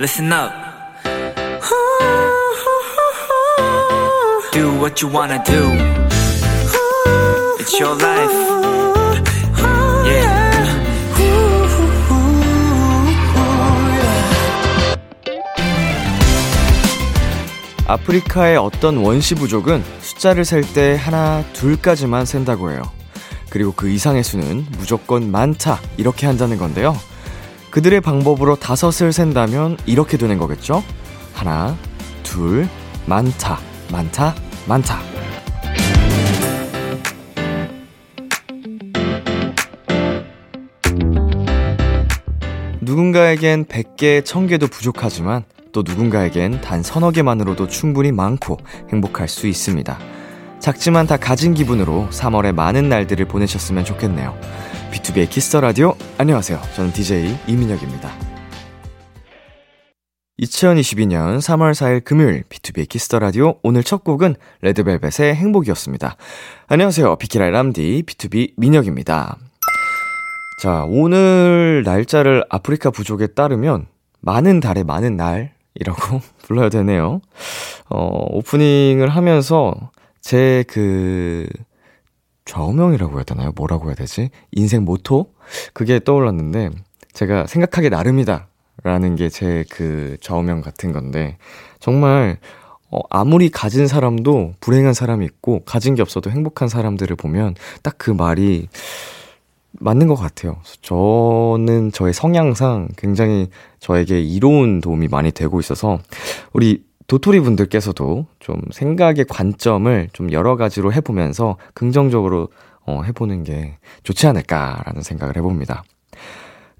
listen up. Do what you wanna do. It's your life. Yeah. 아프리카의 어떤 원시 부족은 숫자를 셀 때 하나, 둘까지만 센다고 해요. 그리고 그 이상의 수는 무조건 많다 이렇게 한다는 건데요. 그들의 방법으로 다섯을 센다면 이렇게 되는 거겠죠? 하나, 둘, 많다, 많다, 많다. 누군가에겐 100개, 1000개도 부족하지만 또 누군가에겐 단 서너 개만으로도 충분히 많고 행복할 수 있습니다. 작지만 다 가진 기분으로 3월의 많은 날들을 보내셨으면 좋겠네요. 비투비의 키스 더 라디오, 안녕하세요. 저는 DJ 이민혁입니다. 2022년 3월 4일 금요일 비투비의 키스 더 라디오, 오늘 첫 곡은 레드벨벳의 행복이었습니다. 안녕하세요. 비키라 람디 비투비 민혁입니다. 자, 오늘 날짜를 아프리카 부족에 따르면 많은 달의 많은 날이라고 불러야 되네요. 오프닝을 하면서 제 그 좌우명이라고 해야 되나요? 뭐라고 해야 되지? 인생 모토? 그게 떠올랐는데, 제가 생각하기 나름이다 라는 게 제 그 좌우명 같은 건데, 정말 아무리 가진 사람도 불행한 사람이 있고 가진 게 없어도 행복한 사람들을 보면 딱 그 말이 맞는 것 같아요. 저는 저의 성향상 굉장히 저에게 이로운 도움이 많이 되고 있어서 우리 도토리 분들께서도 좀 생각의 관점을 좀 여러 가지로 해보면서 긍정적으로 해보는 게 좋지 않을까라는 생각을 해봅니다.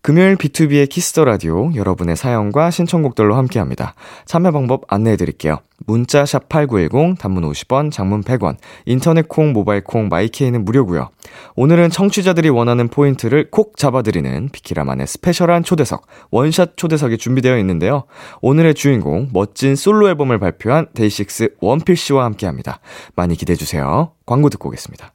금요일 B2B의 키스 더 라디오, 여러분의 사연과 신청곡들로 함께합니다. 참여 방법 안내해드릴게요. 문자 샵 8910, 단문 50원, 장문 100원, 인터넷 콩, 모바일 콩, 마이케이는 무료고요. 오늘은 청취자들이 원하는 포인트를 콕 잡아드리는 비키라만의 스페셜한 초대석, 원샷 초대석이 준비되어 있는데요. 오늘의 주인공, 멋진 솔로 앨범을 발표한 데이식스 원필 씨와 함께합니다. 많이 기대해주세요. 광고 듣고 오겠습니다.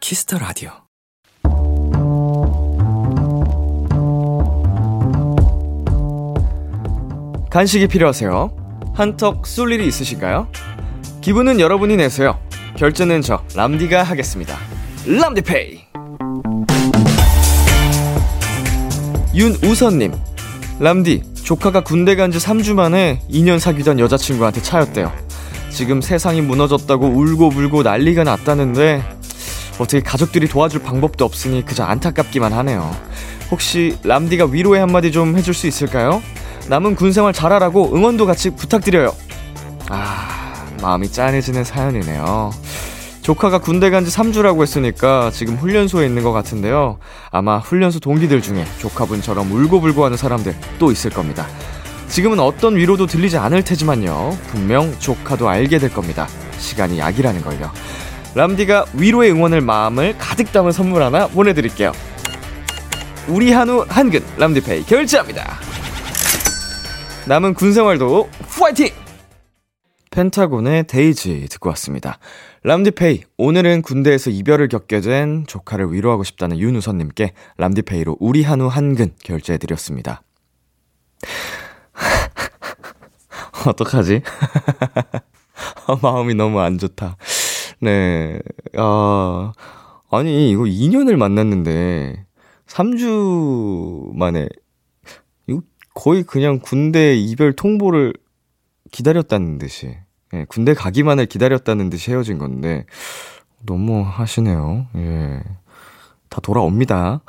키스 더 라디오. 간식이 필요하세요? 한턱 쏠 일이 있으신가요? 기분은 여러분이 내세요. 결제는 저 람디가 하겠습니다. 람디페이. 윤우선님, 람디, 조카가 군대 간 지 3주 만에 2년 사귀던 여자친구한테 차였대요. 지금 세상이 무너졌다고 울고불고 난리가 났다는데 어떻게 가족들이 도와줄 방법도 없으니 그저 안타깝기만 하네요. 혹시 람디가 위로의 한마디 좀 해줄 수 있을까요? 남은 군생활 잘하라고 응원도 같이 부탁드려요. 아, 마음이 짠해지는 사연이네요. 조카가 군대 간 지 3주라고 했으니까 지금 훈련소에 있는 것 같은데요. 아마 훈련소 동기들 중에 조카분처럼 울고불고 하는 사람들 또 있을 겁니다. 지금은 어떤 위로도 들리지 않을 테지만요. 분명 조카도 알게 될 겁니다. 시간이 약이라는 걸요. 람디가 위로의 응원을 마음을 가득 담은 선물 하나 보내드릴게요. 우리 한우 한근 람디페이 결제합니다. 남은 군생활도 파이팅! 펜타곤의 데이지 듣고 왔습니다. 람디페이, 오늘은 군대에서 이별을 겪게 된 조카를 위로하고 싶다는 윤우선님께 람디페이로 우리 한우 한근 결제해드렸습니다. 어떡하지? 마음이 너무 안 좋다. 네, 아니, 이거 2년을 만났는데, 3주 만에, 이거 거의 그냥 군대 이별 통보를 기다렸다는 듯이, 예, 군대 가기만을 기다렸다는 듯이 헤어진 건데, 너무 하시네요. 예. 다 돌아옵니다.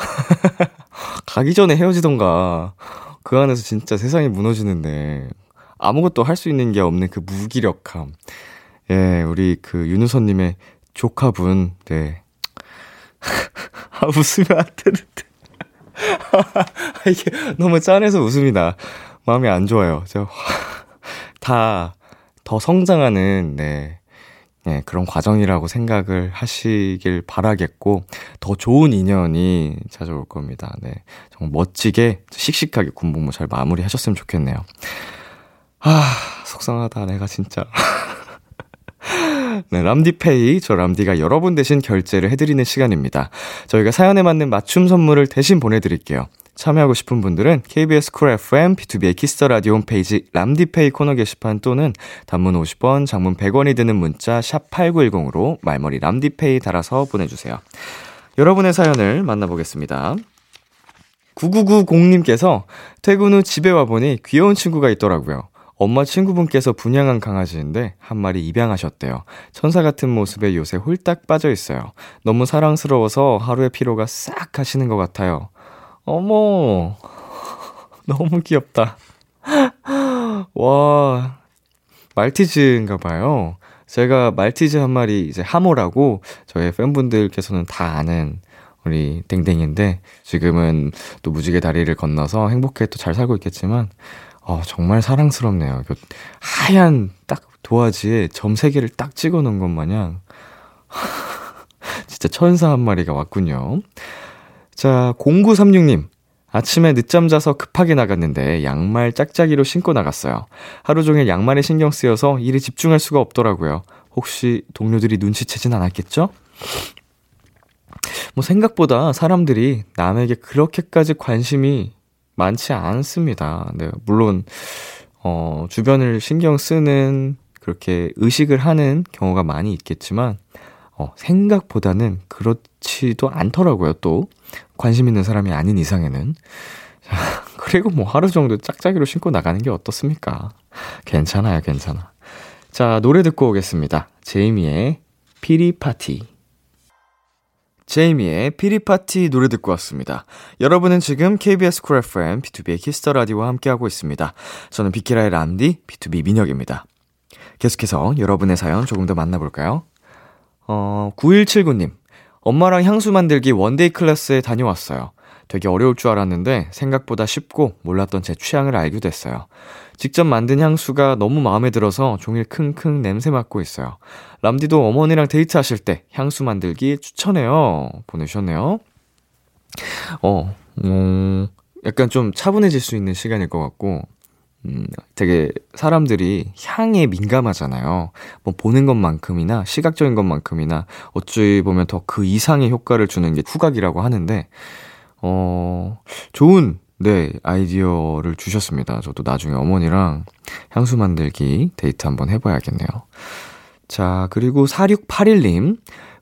가기 전에 헤어지던가, 그 안에서 진짜 세상이 무너지는데, 아무것도 할 수 있는 게 없는 그 무기력함. 예, 우리 그 윤우선님의 조카분, 네. 아, 웃으면 안 되는데. 이게 너무 짠해서 웃음이 나. 마음이 안 좋아요. 다 더 성장하는, 네. 예, 그런 과정이라고 생각을 하시길 바라겠고, 더 좋은 인연이 찾아올 겁니다. 네. 정말 멋지게, 씩씩하게 군복무 잘 마무리 하셨으면 좋겠네요. 아, 속상하다, 내가 진짜. 네, 람디페이, 저 람디가 여러분 대신 결제를 해드리는 시간입니다. 저희가 사연에 맞는 맞춤 선물을 대신 보내드릴게요. 참여하고 싶은 분들은 KBS Cool FM, B2B의 키스 더 라디오 홈페이지 람디페이 코너 게시판 또는 단문 50원, 장문 100원이 드는 문자 샵 8910으로 말머리 람디페이 달아서 보내주세요. 여러분의 사연을 만나보겠습니다. 9990님께서 퇴근 후 집에 와보니 귀여운 친구가 있더라고요. 엄마 친구분께서 분양한 강아지인데 한 마리 입양하셨대요. 천사 같은 모습에 요새 홀딱 빠져 있어요. 너무 사랑스러워서 하루의 피로가 싹 가시는 것 같아요. 어머, 너무 귀엽다. 와, 말티즈인가 봐요. 제가 말티즈 한 마리 이제 하모라고 저희 팬분들께서는 다 아는 우리 댕댕인데 지금은 또 무지개 다리를 건너서 행복해 또 잘 살고 있겠지만 정말 사랑스럽네요. 하얀 딱 도화지에 점 3개를 딱 찍어 놓은 것 마냥 진짜 천사 한 마리가 왔군요. 자, 0936님. 아침에 늦잠 자서 급하게 나갔는데 양말 짝짝이로 신고 나갔어요. 하루 종일 양말에 신경 쓰여서 일에 집중할 수가 없더라고요. 혹시 동료들이 눈치채진 않았겠죠? 뭐 생각보다 사람들이 남에게 그렇게까지 관심이 많지 않습니다. 네, 물론 주변을 신경 쓰는 그렇게 의식을 하는 경우가 많이 있겠지만 생각보다는 그렇지도 않더라고요. 또 관심 있는 사람이 아닌 이상에는. 자, 그리고 뭐 하루 정도 짝짝이로 신고 나가는 게 어떻습니까? 괜찮아요, 괜찮아. 자, 노래 듣고 오겠습니다. 제이미의 피리파티. 제이미의 피리파티 노래 듣고 왔습니다. 여러분은 지금 KBS 쿨 FM, 비투비의 키스 더 라디오와 함께하고 있습니다. 저는 비키라의 람디, 비투비 민혁입니다. 계속해서 여러분의 사연 조금 더 만나볼까요? 9179님. 엄마랑 향수 만들기 원데이 클래스에 다녀왔어요. 되게 어려울 줄 알았는데 생각보다 쉽고 몰랐던 제 취향을 알게 됐어요. 직접 만든 향수가 너무 마음에 들어서 종일 킁킁 냄새 맡고 있어요. 람디도 어머니랑 데이트하실 때 향수 만들기 추천해요. 보내주셨네요. 약간 좀 차분해질 수 있는 시간일 것 같고 되게 사람들이 향에 민감하잖아요. 뭐 보는 것만큼이나 시각적인 것만큼이나 어찌 보면 더 그 이상의 효과를 주는 게 후각이라고 하는데 좋은 아이디어를 주셨습니다. 저도 나중에 어머니랑 향수 만들기 데이트 한번 해봐야겠네요. 자, 그리고 4681님.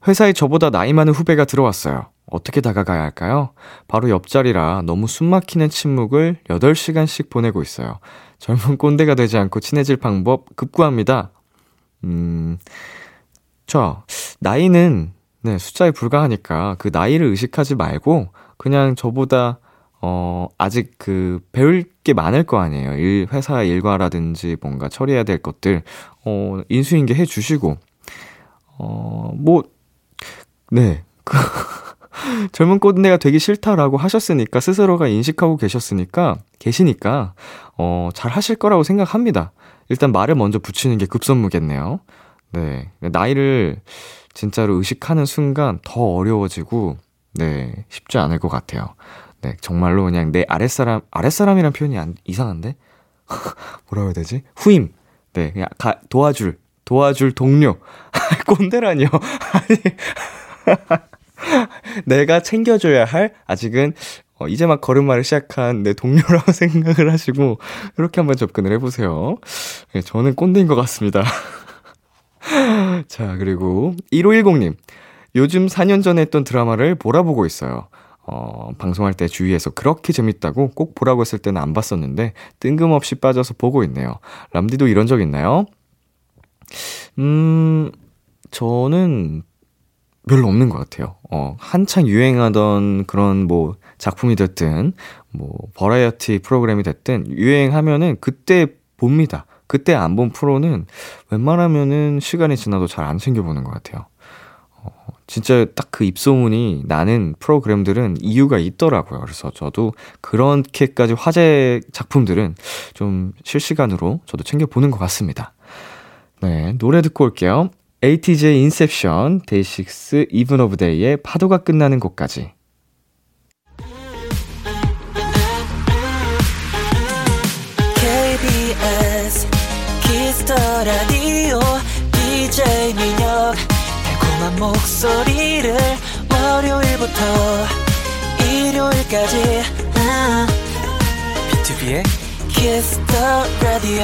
회사에 저보다 나이 많은 후배가 들어왔어요. 어떻게 다가가야 할까요? 바로 옆자리라 너무 숨막히는 침묵을 8시간씩 보내고 있어요. 젊은 꼰대가 되지 않고 친해질 방법 급구합니다. 나이는 숫자에 불과하니까 그 나이를 의식하지 말고 그냥 저보다 아직 그 배울 게 많을 거 아니에요. 회사 일과라든지 뭔가 처리해야 될 것들 인수인계 해주시고 젊은 꼰대가 되기 싫다라고 하셨으니까 스스로가 인식하고 계시니까 잘 하실 거라고 생각합니다. 일단 말을 먼저 붙이는 게 급선무겠네요. 네, 나이를 진짜로 의식하는 순간 더 어려워지고 쉽지 않을 것 같아요. 네, 정말로 그냥 내 아랫사람이란 표현이 이상한데 뭐라고 해야 되지? 후임. 네, 그냥 도와줄 동료. 꼰대라니요. 아니. 내가 챙겨줘야 할 아직은 이제 막 걸음마를 시작한 내 동료라고 생각을 하시고 이렇게 한번 접근을 해보세요. 네, 저는 꼰대인 것 같습니다. 자, 그리고 1510님. 요즘 4년 전에 했던 드라마를 몰아보고 있어요. 방송할 때 주위에서 그렇게 재밌다고 꼭 보라고 했을 때는 안 봤었는데 뜬금없이 빠져서 보고 있네요. 람디도 이런 적 있나요? 저는 별로 없는 것 같아요. 한창 유행하던 그런 뭐 작품이 됐든 뭐 버라이어티 프로그램이 됐든 유행하면은 그때 봅니다. 그때 안 본 프로는 웬만하면은 시간이 지나도 잘 안 챙겨보는 것 같아요. 진짜 딱 그 입소문이 나는 프로그램들은 이유가 있더라고요. 그래서 저도 그렇게까지 화제 작품들은 좀 실시간으로 저도 챙겨보는 것 같습니다. 네, 노래 듣고 올게요. ATJ 인셉션, 데이식스 이븐 오브 데이의 파도가 끝나는 곳까지. KBS 키스 더 라디오 DJ 민혁 달콤한 목소리를 월요일부터 일요일까지 비투비의 키스 더 라디오.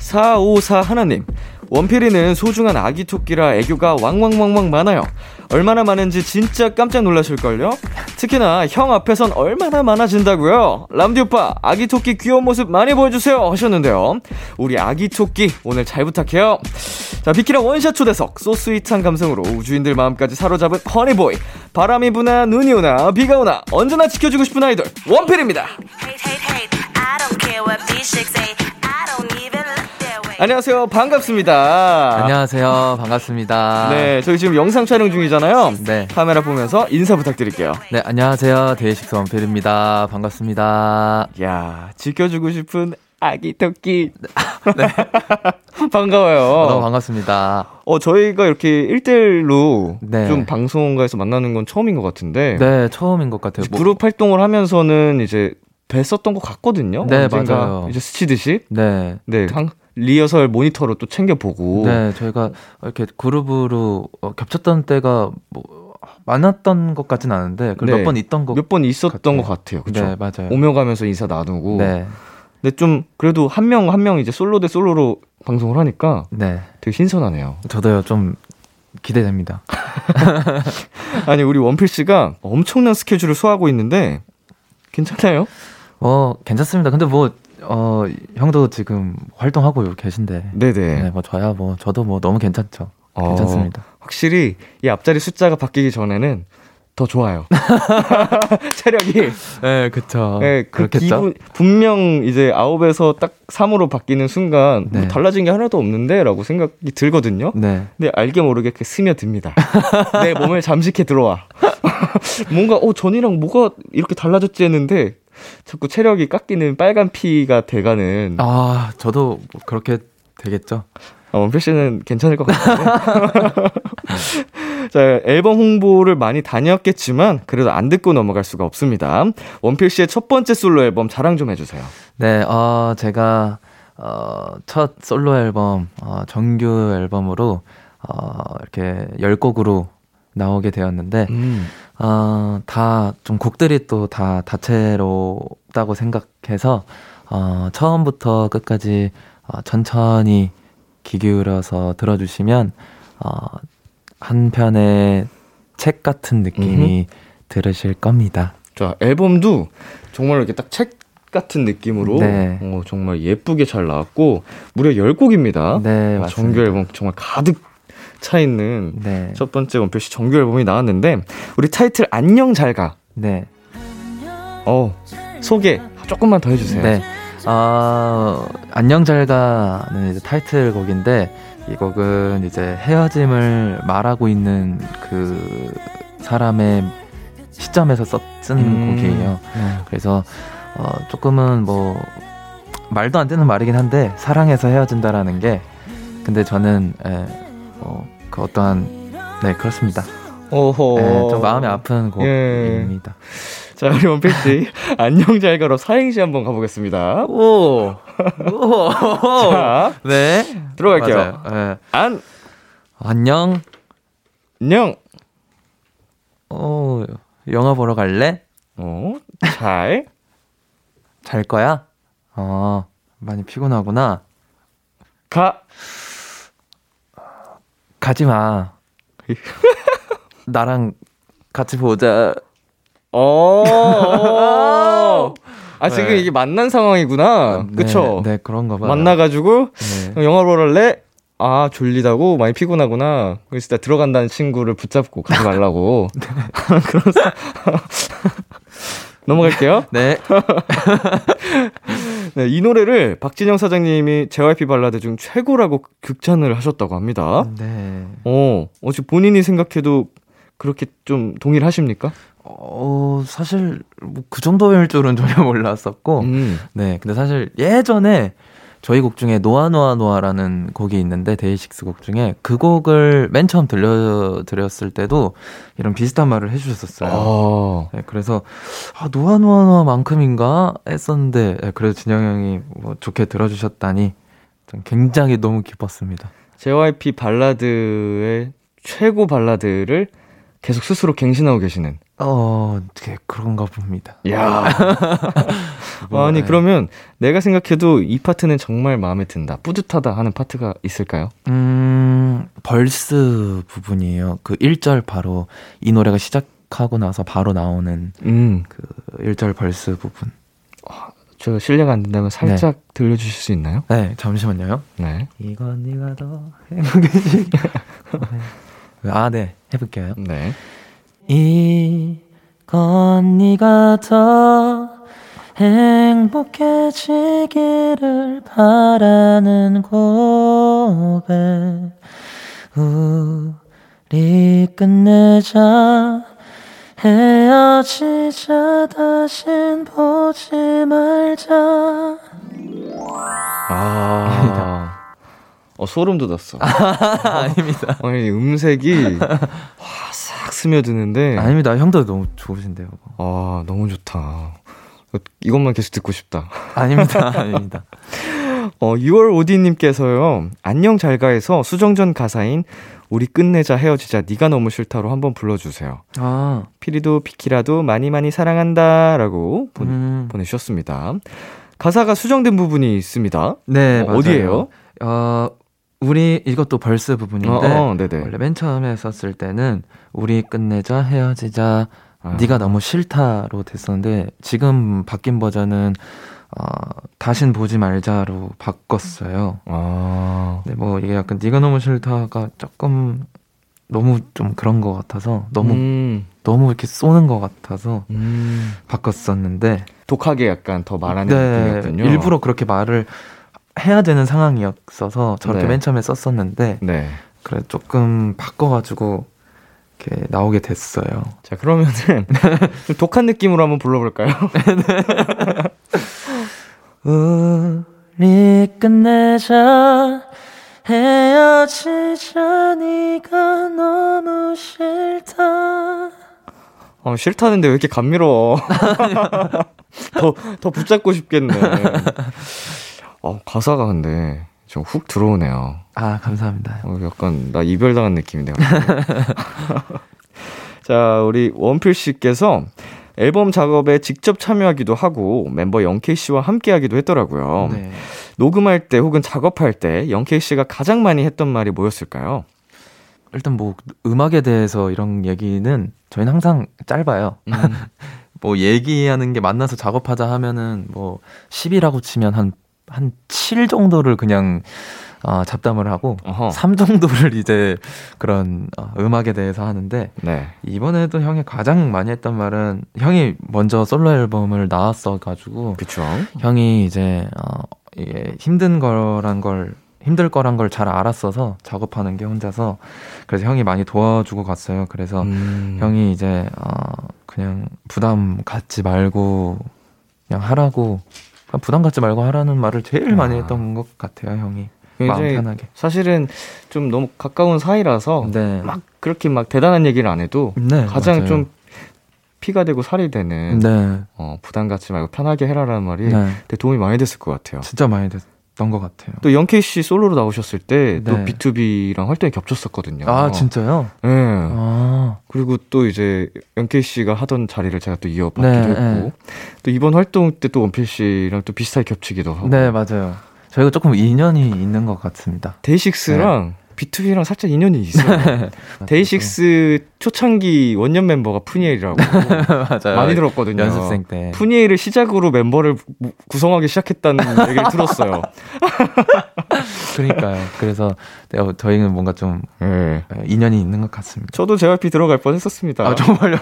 사오사 하나님, 원필이는 소중한 아기 토끼라 애교가 왕왕왕왕 많아요. 얼마나 많은지 진짜 깜짝 놀라실걸요? 특히나 형 앞에선 얼마나 많아진다고요? 람디 오빠, 아기 토끼 귀여운 모습 많이 보여주세요 하셨는데요. 우리 아기 토끼 오늘 잘 부탁해요. 자, 비키라 원샷 초대석, 소스윗한 감성으로 우주인들 마음까지 사로잡은 허니보이. 바람이 부나 눈이 오나 비가 오나 언제나 지켜주고 싶은 아이돌 원필입니다. I don't care what B6 say. I don't even look that way. 안녕하세요. 반갑습니다. 안녕하세요. 반갑습니다. 네, 저희 지금 영상 촬영 중이잖아요. 네. 카메라 보면서 인사 부탁드릴게요. 네, 안녕하세요. 데이식스 원필입니다. 반갑습니다. 야, 지켜주고 싶은 아기 토끼. 네. 반가워요. 너무 반갑습니다. 저희가 이렇게 1대1로 네. 좀 방송가에서 만나는 건 처음인 것 같은데. 네, 처음인 것 같아요. 그룹 활동을 하면서는 이제 뵀었던 것 같거든요. 네, 언젠가 맞아요. 이제 스치듯이. 네. 네. 리허설 모니터로 또 챙겨보고. 네, 저희가 이렇게 그룹으로 겹쳤던 때가 뭐, 많았던 것 같진 않은데, 네. 몇 번 있던 것 같아요. 몇 번 있었던 것 같아요. 그쵸? 네, 맞아요. 오며 가면서 인사 나누고. 네. 근데 좀, 그래도 한 명 이제 솔로 대 솔로로 방송을 하니까. 네. 되게 신선하네요. 저도요, 좀. 기대됩니다. 아니, 우리 원필 씨가 엄청난 스케줄을 소화하고 있는데, 괜찮아요? 괜찮습니다. 근데 뭐 형도 지금 활동하고 계신데, 네네. 네, 뭐 저야 뭐 저도 뭐 너무 괜찮죠. 괜찮습니다. 확실히 이 앞자리 숫자가 바뀌기 전에는 더 좋아요. 체력이. 네, 그렇죠. 네, 그렇겠죠. 분명 이제 9에서 딱 3으로 바뀌는 순간 네. 뭐 달라진 게 하나도 없는데라고 생각이 들거든요. 네. 근데 알게 모르게 스며듭니다. 내 몸을 잠식해 들어와. 뭔가 전이랑 뭐가 이렇게 달라졌지 했는데 자꾸 체력이 깎이는 빨간 피가 돼가는. 아, 저도 뭐 그렇게 되겠죠. 원필 씨는 괜찮을 것 같아요. 자, 앨범 홍보를 많이 다녔겠지만 그래도 안 듣고 넘어갈 수가 없습니다. 원필 씨의 첫 번째 솔로 앨범 자랑 좀 해주세요. 네, 제가 첫 솔로 앨범 정규 앨범으로 이렇게 10곡으로 나오게 되었는데 다 좀 곡들이 또 다 다채롭다고 생각해서 처음부터 끝까지 천천히 귀 기울여서 들어주시면 한 편의 책 같은 느낌이 들으실 겁니다. 자, 앨범도 정말 이렇게 딱 책 같은 느낌으로 네. 정말 예쁘게 잘 나왔고 무려 10곡입니다. 네, 맞습니다. 정규 앨범 정말 가득 차 있는 네. 첫 번째 원필 씨 정규 앨범이 나왔는데 우리 타이틀 안녕 잘가. 네. 소개 조금만 더 해주세요. 네. 안녕 잘가는 이제 타이틀곡인데 이 곡은 이제 헤어짐을 말하고 있는 그 사람의 시점에서 쓴 곡이에요. 그래서 조금은 뭐 말도 안 되는 말이긴 한데 사랑해서 헤어진다라는 게 근데 저는 그 어떠한 네 그렇습니다. 오호. 네, 좀 마음이 아픈 곡입니다. 예. 자, 우리 원필 씨 안녕 잘가로 사행시 한번 가보겠습니다. 오, 오. 자, 네 들어갈게요. 네. 안녕. 영화 보러 갈래? 잘 거야? 많이 피곤하구나. 가지 마. 나랑 같이 보자. 아, 지금 네. 이게 만난 상황이구나. 네, 그쵸? 네, 그런가 봐요. 만나가지고, 네. 영화 보러 갈래? 아, 졸리다고? 많이 피곤하구나. 그래서 나 들어간다는 친구를 붙잡고 가지 말라고. 네. 그래서 넘어갈게요. 네. 네, 이 노래를 박진영 사장님이 JYP 발라드 중 최고라고 극찬을 하셨다고 합니다. 네. 어찌 본인이 생각해도 그렇게 좀 동의를 하십니까? 사실 뭐 그 정도일 줄은 전혀 몰랐었고, 네, 근데 사실 예전에 저희 곡 중에 노아노아노아라는 곡이 있는데 데이식스 곡 중에 그 곡을 맨 처음 들려드렸을 때도 이런 비슷한 말을 해주셨었어요. 네, 그래서 아, 노아노아노아만큼인가 했었는데 네, 그래도 진영이 형이 뭐 좋게 들어주셨다니 좀 굉장히 너무 기뻤습니다. JYP 발라드의 최고 발라드를 계속 스스로 갱신하고 계시는. 네, 그런가 봅니다. 이야. 아니, 그러면 내가 생각해도 이 파트는 정말 마음에 든다, 뿌듯하다 하는 파트가 있을까요? 벌스 부분이에요. 그 1절 바로 이 노래가 시작하고 나서 바로 나오는 그 1절 벌스 부분. 제가 실례가 안 된다면 살짝 네. 들려주실 수 있나요? 네, 잠시만요. 네. 이건 네가 더 행복해지. 아, 네. 해볼게요. 네. 이건 네가 더 행복해지기를 바라는 고백. 우리 끝내자. 헤어지자. 다신 보지 말자. 아. 소름 돋았어. 아닙니다. 아니, 음색이 싹 스며드는데. 아닙니다. 형도 너무 좋으신데요. 아, 너무 좋다. 이것만 계속 듣고 싶다. 아닙니다. 아닙니다. 6월 오디님께서요. 안녕 잘가에서 수정전 가사인 우리 끝내자 헤어지자 네가 너무 싫다로 한번 불러주세요. 아. 피리도 비키라도 많이 많이 사랑한다 라고 보내주셨습니다. 가사가 수정된 부분이 있습니다. 네, 맞아요. 어디예요? 우리 이것도 벌스 부분인데 원래 맨 처음에 썼을 때는 우리 끝내자 헤어지자 네가 너무 싫다로 됐었는데 지금 바뀐 버전은 다신 보지 말자로 바꿨어요. 근데 뭐 이게 약간 네가 너무 싫다가 조금 너무 좀 그런 것 같아서 너무 이렇게 쏘는 것 같아서 바꿨었는데 독하게 약간 더 말하는 느낌이었군요. 일부러 그렇게 말을 해야 되는 상황이었어서 저렇게 맨 처음에 썼었는데 그래 조금 바꿔가지고 이렇게 나오게 됐어요. 자, 그러면은 좀 독한 느낌으로 한번 불러볼까요? 우리 끝내자 헤어지자 네가 너무 싫다. 싫다는데 왜 이렇게 감미로워. 더 붙잡고 싶겠네. 가사가 근데 좀 훅 들어오네요. 아, 감사합니다. 약간 나 이별당한 느낌인데요. 자, 우리 원필 씨께서 앨범 작업에 직접 참여하기도 하고 멤버 영케이 씨와 함께하기도 했더라고요. 네. 녹음할 때 혹은 작업할 때 영케이 씨가 가장 많이 했던 말이 뭐였을까요? 일단 뭐 음악에 대해서 이런 얘기는 저희는 항상 짧아요. 뭐 얘기하는 게 만나서 작업하자 하면은 뭐 10이라고 치면 한 7 정도를 그냥 잡담을 하고 3 정도를 이제 그런 음악에 대해서 하는데 이번에도 형이 가장 많이 했던 말은 형이 먼저 솔로 앨범을 나왔어가지고 그쵸. 형이 이제 이게 힘들 거란 걸 잘 알았어서 작업하는 게 혼자서 그래서 형이 많이 도와주고 갔어요. 그래서 형이 이제 그냥 부담 갖지 말고 그냥 하라고 부담 갖지 말고 하라는 말을 제일 많이 했던 것 같아요, 형이. 마음 편하게. 사실은 좀 너무 가까운 사이라서 막 그렇게 막 대단한 얘기를 안 해도 가장 맞아요. 좀 피가 되고 살이 되는 부담 갖지 말고 편하게 해라라는 말이 되게 도움이 많이 됐을 것 같아요. 진짜 많이 됐던 것 같아요. 또 영케이 씨 솔로로 나오셨을 때 또 비투비랑 활동이 겹쳤었거든요. 아, 진짜요? 네. 아. 그리고 또 이제 영케이 씨가 하던 자리를 제가 또 이어받기도 했고 또 이번 활동 때 또 원필 씨랑 또 비슷하게 겹치기도 하고. 네, 맞아요. 저희가 조금 인연이 있는 것 같습니다. 데이식스랑 비투비랑 살짝 인연이 있어요. 데이식스 초창기 원년 멤버가 푸니엘이라고 맞아요. 많이 들었거든요. 연습생 때 푸니엘을 시작으로 멤버를 구성하기 시작했다는 얘기를 들었어요. 그러니까요. 그래서 저희는 뭔가 좀 인연이 있는 것 같습니다. 저도 JYP 들어갈 뻔했었습니다. 아 정말요?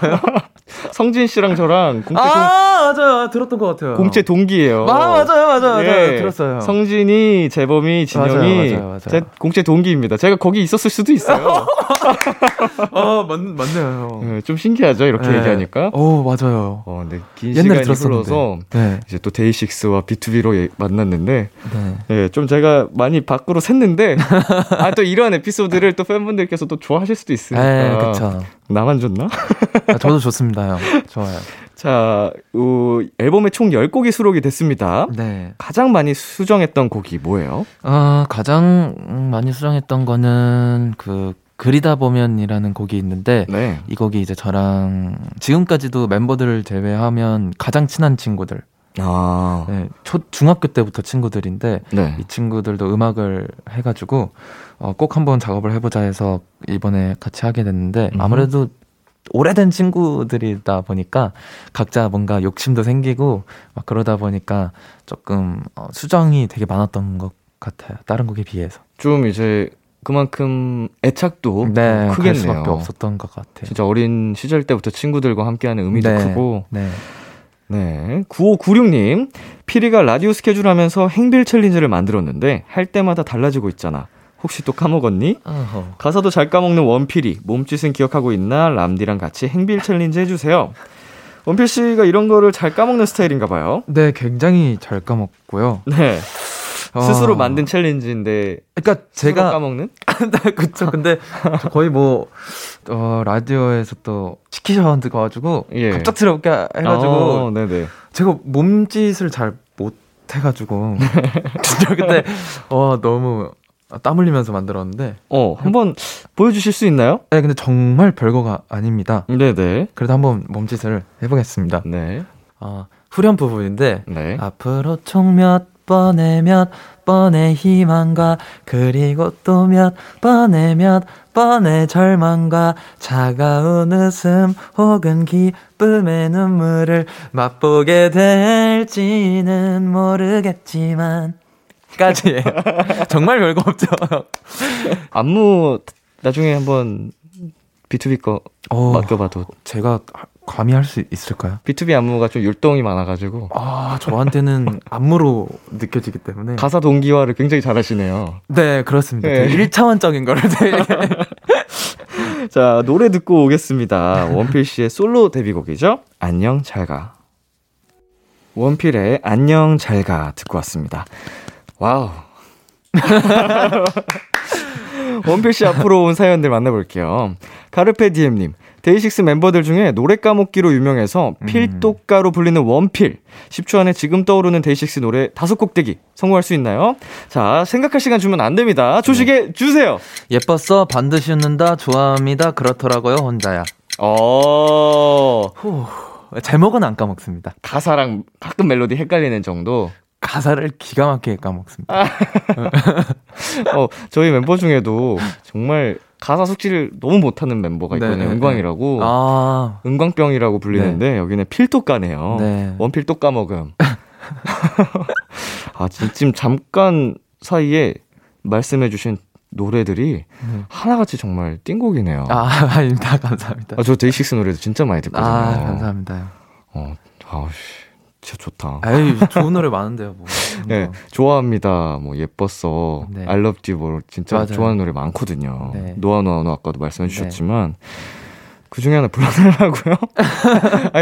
성진 씨랑 저랑 공채 맞아요. 들었던 것 같아요. 공채 동기예요. 맞아요. 네. 들었어요. 성진이, 재범이, 진영이 맞아요. 공채 동기입니다. 제가 거기 있었을 수도 있어요. 맞네요. 네, 좀 신기하죠 이렇게 얘기하니까. 맞아요. 네, 긴 시간이 흘러서 이제 또 데이식스와 비투비로 만났는데 좀 제가 많이 밖으로 샜는데 또 이러한 에피소드를 또 팬분들께서 또 좋아하실 수도 있으니까. 그렇죠. 나만 좋나? 저도 좋습니다, 형. 좋아요. 자, 앨범에 총 10곡이 수록이 됐습니다. 네. 가장 많이 수정했던 곡이 뭐예요? 가장 많이 수정했던 거는 그리다 보면이라는 곡이 있는데 이 곡이 이제 저랑 지금까지도 멤버들을 제외하면 가장 친한 친구들. 중학교 때부터 친구들인데 이 친구들도 음악을 해가지고 꼭 한번 작업을 해보자 해서 이번에 같이 하게 됐는데 아무래도 오래된 친구들이다 보니까 각자 뭔가 욕심도 생기고 막 그러다 보니까 조금 수정이 되게 많았던 것 같아요. 다른 곡에 비해서. 좀 이제 그만큼 애착도 크겠네요. 갈 수밖에 없었던 것 같아요. 진짜 어린 시절 때부터 친구들과 함께하는 의미도 크고. 네. 9596님, 피리가 라디오 스케줄 하면서 행빌 챌린지를 만들었는데 할 때마다 달라지고 있잖아. 혹시 또 까먹었니? 가사도 잘 까먹는 원필이, 몸짓은 기억하고 있나? 람디랑 같이 행빌 챌린지 해주세요. 원필 씨가 이런 거를 잘 까먹는 스타일인가 봐요. 네, 굉장히 잘 까먹고요. 네. 스스로 만든 챌린지인데. 그러니까 제가 까먹는? 그렇죠. 근데 저 거의 뭐 라디오에서 또 시키셔가지고 갑작스럽게 해가지고 제가 몸짓을 잘 못해가지고 진짜 그때 너무 땀 흘리면서 만들었는데 한번 보여주실 수 있나요? 네, 근데 정말 별거가 아닙니다. 네네. 그래도 한번 몸짓을 해보겠습니다. 네. 후렴 부분인데 앞으로 총 몇 번의 희망과 그리고 또 몇 번의 절망과 차가운 웃음 혹은 기쁨의 눈물을 맛보게 될지는 모르겠지만 까지예요. 정말 별거 없죠. 안무 나중에 한번 B2B 거 맡겨봐도 제가 감히 할 수 있을까요? B2B 안무가 좀 율동이 많아가지고 저한테는 안무로 느껴지기 때문에 가사 동기화를 굉장히 잘하시네요. 네, 그렇습니다. 네. 1차원적인 거를 되게 자, 노래 듣고 오겠습니다. 원필 씨의 솔로 데뷔곡이죠. 안녕 잘가. 원필의 안녕 잘가 듣고 왔습니다. 와우. 원필 씨 앞으로 온 사연들 만나볼게요. 가르페 디엠님, 데이식스 멤버들 중에 노래 까먹기로 유명해서 필독가로 불리는 원필, 10초 안에 지금 떠오르는 데이식스 노래 5곡 대기 성공할 수 있나요? 자, 생각할 시간 주면 안 됩니다. 조식에 주세요. 예뻤어, 반드시 웃는다, 좋아합니다, 그렇더라고요 혼자야. 제목은 안 까먹습니다. 가사랑 가끔 멜로디 헷갈리는 정도. 가사를 기가 막히게 까먹습니다. 저희 멤버 중에도 정말 가사 숙지를 너무 못하는 멤버가 있거든요. 은광이라고. 은광병이라고 불리는데 여기는 필독가네요. 원필독 까먹음. 지금 잠깐 사이에 말씀해주신 노래들이 하나같이 정말 띵곡이네요. 아닙니다. 감사합니다. 저 데이식스 노래도 진짜 많이 듣거든요. 감사합니다. 진짜 좋다. 좋은 노래 많은데요. 좋아합니다. 예뻤어. I love you. 진짜 맞아요. 좋아하는 노래 많거든요. 노아 아까도 말씀해 주셨지만 그 중에 하나 불러달라고요?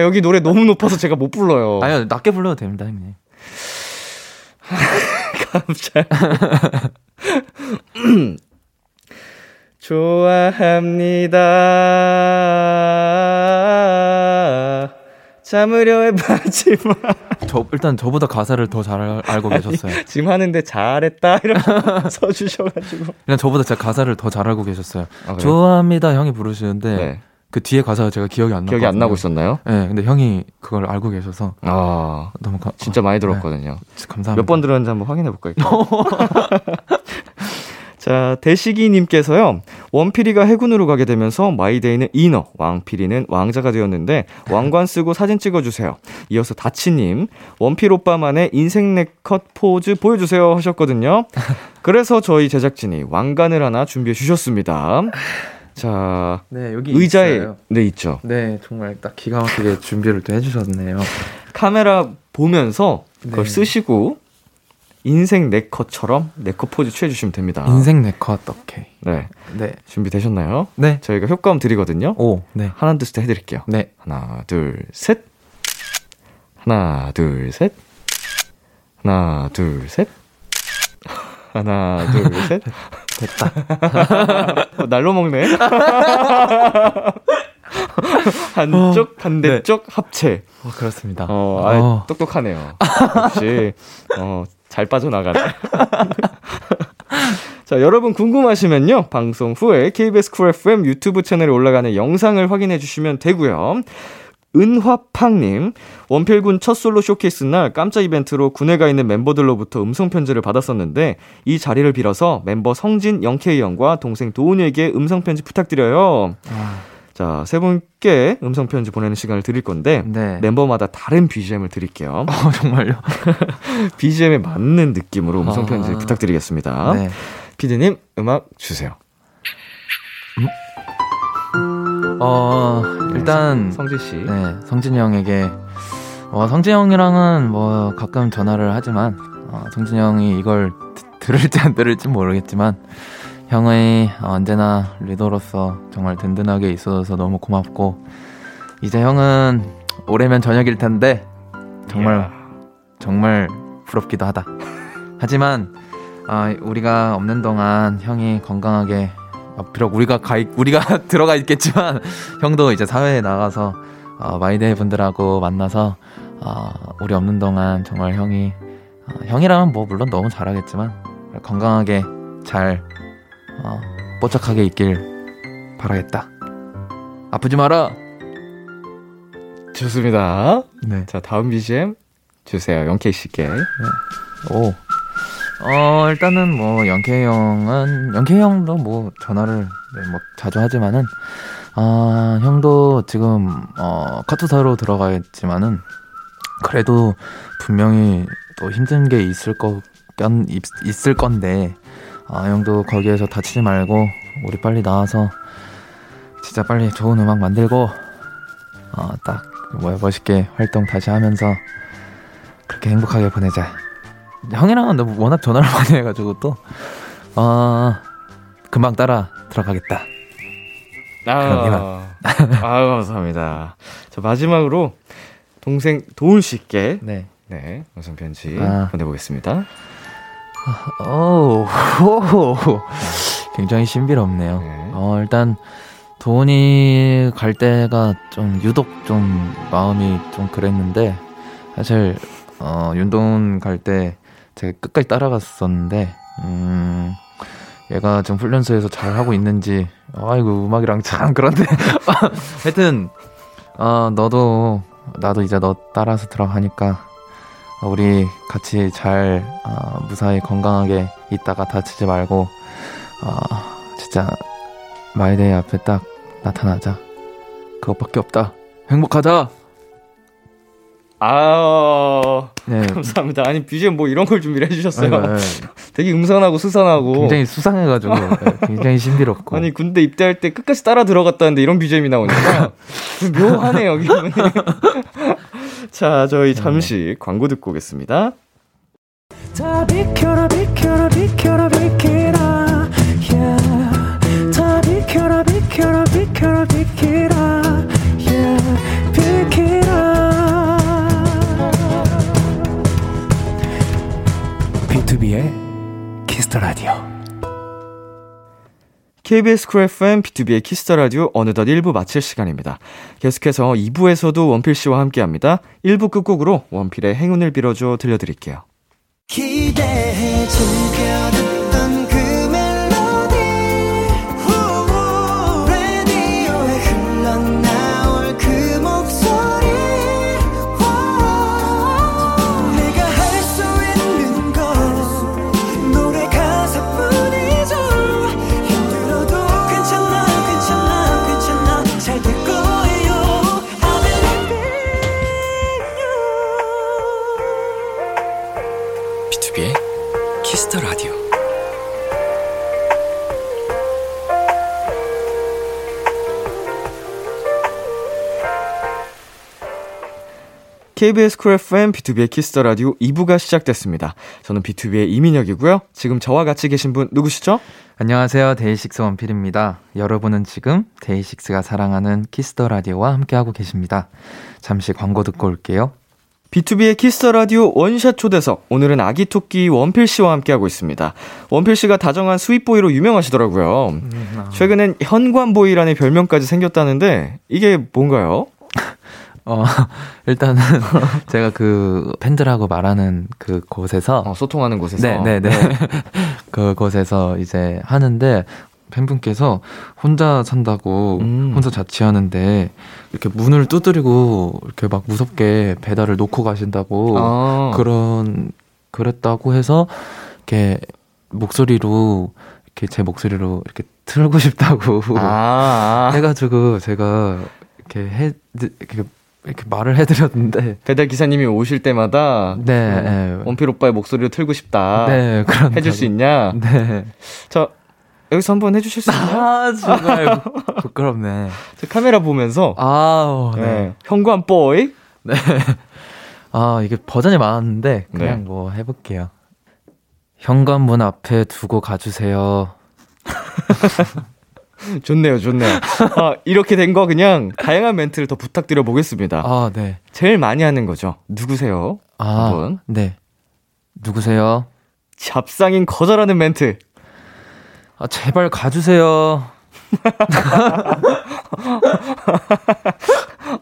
여기 노래 너무 높아서 제가 못 불러요. 아니요, 낮게 불러도 됩니다, 형님. 깜짝. 좋아합니다. 참으려 해봤지만 일단 저보다 가사를 더 잘 알고 계셨어요. 지금 하는데 잘했다 이렇게 써주셔가지고 그냥 저보다 제가 가사를 더 잘 알고 계셨어요. 좋아합니다 형이 부르시는데 그 뒤에 가사가 제가 기억이 안 나고 있었나요? 네, 근데 형이 그걸 알고 계셔서 너무 진짜 많이 들었거든요. 감사합니다. 몇 번 들었는지 한번 확인해볼까요? 자, 대식이님께서요, 원필이가 해군으로 가게 되면서 마이데이는 이너, 왕필이는 왕자가 되었는데 왕관 쓰고 사진 찍어주세요. 이어서 다치님, 원필 오빠만의 인생 네컷 포즈 보여주세요 하셨거든요. 그래서 저희 제작진이 왕관을 하나 준비해 주셨습니다. 자, 네, 여기 의자에 있어요. 네, 있죠. 네, 정말 딱 기가 막히게 준비를 또 해주셨네요. 카메라 보면서 그걸 쓰시고 인생 네컷처럼 네컷 포즈 취해주시면 됩니다. 인생 네컷, 오케이. 네, 네, 준비되셨나요? 네, 저희가 효과음 드리거든요. 오, 네, 하나 둘 셋 해드릴게요. 네, 하나 둘 셋, 하나 둘 셋, 하나 둘 셋, 하나 둘 셋. 됐다. 날로 먹네. 한쪽, 반대쪽, 네, 합체. 그렇습니다. 똑똑하네요. 역시 잘 빠져나가네. 자, 여러분 궁금하시면요, 방송 후에 KBS Cool FM 유튜브 채널에 올라가는 영상을 확인해 주시면 되고요. 은화팡님, 원필군 첫 솔로 쇼케이스 날 깜짝 이벤트로 군에 가 있는 멤버들로부터 음성 편지를 받았었는데 이 자리를 빌어서 멤버 성진, 영케이 형과 동생 도훈이에게 음성 편지 부탁드려요. 자, 세 분께 음성 편지 보내는 시간을 드릴 건데, 네, 멤버마다 다른 BGM을 드릴게요. 정말요? BGM에 맞는 느낌으로 음성 편지 부탁드리겠습니다. 네. 피디님, 음악 주세요. 일단 성진 씨, 네, 성진 형에게, 성진 형이랑은 가끔 전화를 하지만 성진 형이 이걸 들을지 안 들을지 모르겠지만 형이 언제나 리더로서 정말 든든하게 있어줘서 너무 고맙고, 이제 형은 올해면 저녁일 텐데 정말 정말 부럽기도 하다. 하지만 우리가 없는 동안 형이 건강하게, 비록 우리가 들어가 있겠지만 형도 이제 사회에 나가서 마이데이 분들하고 만나서 우리 없는 동안 정말 형이, 형이라면 물론 너무 잘하겠지만 건강하게 잘 뽀짝하게 있길 바라겠다. 아프지 마라. 좋습니다. 네. 자, 다음 BGM 주세요. 영케이 씨께. 네. 오. 일단은 영케이 형도 전화를 자주 하지만은, 형도 지금, 카투사로 들어가 있지만은, 그래도 분명히 또 힘든 게 있을 건데, 형도 거기에서 다치지 말고, 우리 빨리 나와서, 진짜 빨리 좋은 음악 만들고, 멋있게 활동 다시 하면서, 그렇게 행복하게 보내자. 형이랑은 너무 워낙 전화를 많이 해가지고 또 금방 따라 들어가겠다. 감사합니다. 자, 마지막으로 동생 도훈 씨께 우선 편지 보내보겠습니다. 굉장히 신비롭네요. 네. 일단 도훈이 갈 때가 좀 유독 좀 마음이 좀 그랬는데, 사실 윤도훈 갈 때 제가 끝까지 따라갔었는데, 얘가 지금 훈련소에서 잘하고 있는지, 아이고, 음악이랑 참 그런데. 하여튼, 나도 이제 너 따라서 들어가니까, 우리 같이 잘, 무사히 건강하게 있다가 다치지 말고, 진짜, 마이데이 앞에 딱 나타나자. 그것밖에 없다. 행복하자! 네, 감사합니다. 아니, BGM 이런 걸 준비를 해주셨어요. 네. 되게 음산하고 수산하고 굉장히 수상해가지고 굉장히 신비롭고. 아니, 군대 입대할 때 끝까지 따라 들어갔다는데 이런 BGM이 나오니까 묘하네요, 기분이. 자, 저희 잠시 광고 듣고 오겠습니다. 다 비켜라 비켜라 비켜라 비키라, yeah. 다 비켜라 비켜라 비켜라 비키라, yeah. 비키라. 비투비의 키스 더 라디오. KBS Cool FM 비투비의 키스 더 라디오, 어느덧 1부 마칠 시간입니다. 계속해서 2부에서도 원필 씨와 함께합니다. 1부 끝곡으로 원필의 행운을 빌어줘 들려드릴게요. 기대해 주면 KBS Cool FM, 비투비의 키스 더 라디오 2부가 시작됐습니다. 저는 비투비의 이민혁이고요. 지금 저와 같이 계신 분 누구시죠? 안녕하세요. 데이식스 원필입니다. 여러분은 지금 데이식스가 사랑하는 키스 더 라디오와 함께하고 계십니다. 잠시 광고 듣고 올게요. B2B의 키스 더 라디오 원샷 초대석. 오늘은 아기 토끼 원필 씨와 함께하고 있습니다. 원필 씨가 다정한 스윗보이로 유명하시더라고요. 최근엔 현관보이라는 별명까지 생겼다는데 이게 뭔가요? 일단은 제가 그 팬들하고 말하는 그 곳에서 소통하는 곳에서 네. 그곳에서 이제 하는데 팬분께서 혼자 산다고 혼자 자취하는데 이렇게 문을 두드리고 이렇게 막 무섭게 배달을 놓고 가신다고 그랬다고 해서 이렇게 목소리로 이렇게 제 목소리로 이렇게 틀고 싶다고 해가지고 제가 이렇게 말을 해드렸는데 배달 기사님이 오실 때마다 원필 오빠의 목소리로 틀고 싶다. 해줄 수 있냐? 저 여기서 한번 해주실 수 있나요? 정말 부끄럽네. 저 카메라 보면서 현관보이? 이게 버전이 많았는데 그냥 뭐 해볼게요. 현관문 앞에 두고 가주세요. 좋네요. 이렇게 된 거 그냥 다양한 멘트를 더 부탁드려 보겠습니다. 제일 많이 하는 거죠. 누구세요? 한번. 누구세요? 잡상인 거절하는 멘트. 제발 가주세요.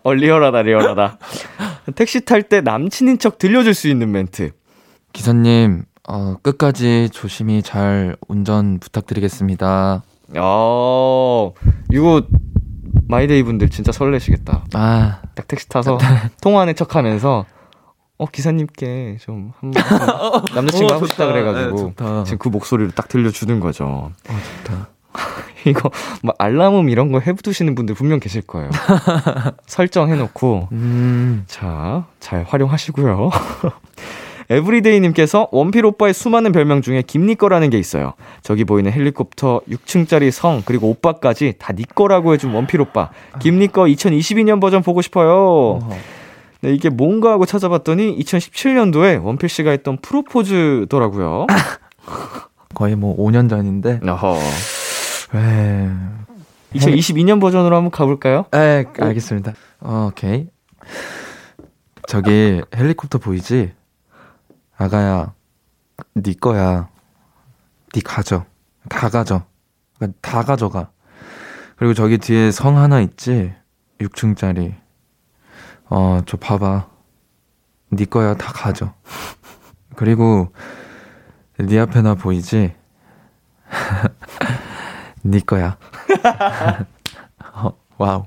리얼하다. 택시 탈 때 남친인 척 들려줄 수 있는 멘트. 기사님, 끝까지 조심히 잘 운전 부탁드리겠습니다. 이거 마이데이 분들 진짜 설레시겠다. 딱 택시 타서 통화하는 척하면서 기사님께 좀 한번 남자친구 하고 싶다 그래가지고 지금 그 목소리를 딱 들려주는 거죠. 좋다. 이거 막 알람음 이런 거 해두시는 분들 분명 계실 거예요. 설정해놓고 잘 활용하시고요. 에브리데이님께서 원필 오빠의 수많은 별명 중에 김니꺼라는 게 있어요. 저기 보이는 헬리콥터, 6층짜리 성, 그리고 오빠까지 다 니꺼라고 해준 원필 오빠. 김니꺼 2022년 버전 보고 싶어요. 이게 뭔가 하고 찾아봤더니 2017년도에 원필 씨가 했던 프로포즈더라고요. 거의 뭐 5년 전인데. 2022년 버전으로 한번 가볼까요? 네, 알겠습니다. 오케이. 저기 헬리콥터 보이지? 아가야, 네 거야. 네 가져. 다 가져가. 그리고 저기 뒤에 성 하나 있지? 6층짜리. 저 봐봐. 네 거야, 다 가져. 그리고 네 앞에 나 보이지? 네 거야. 와우.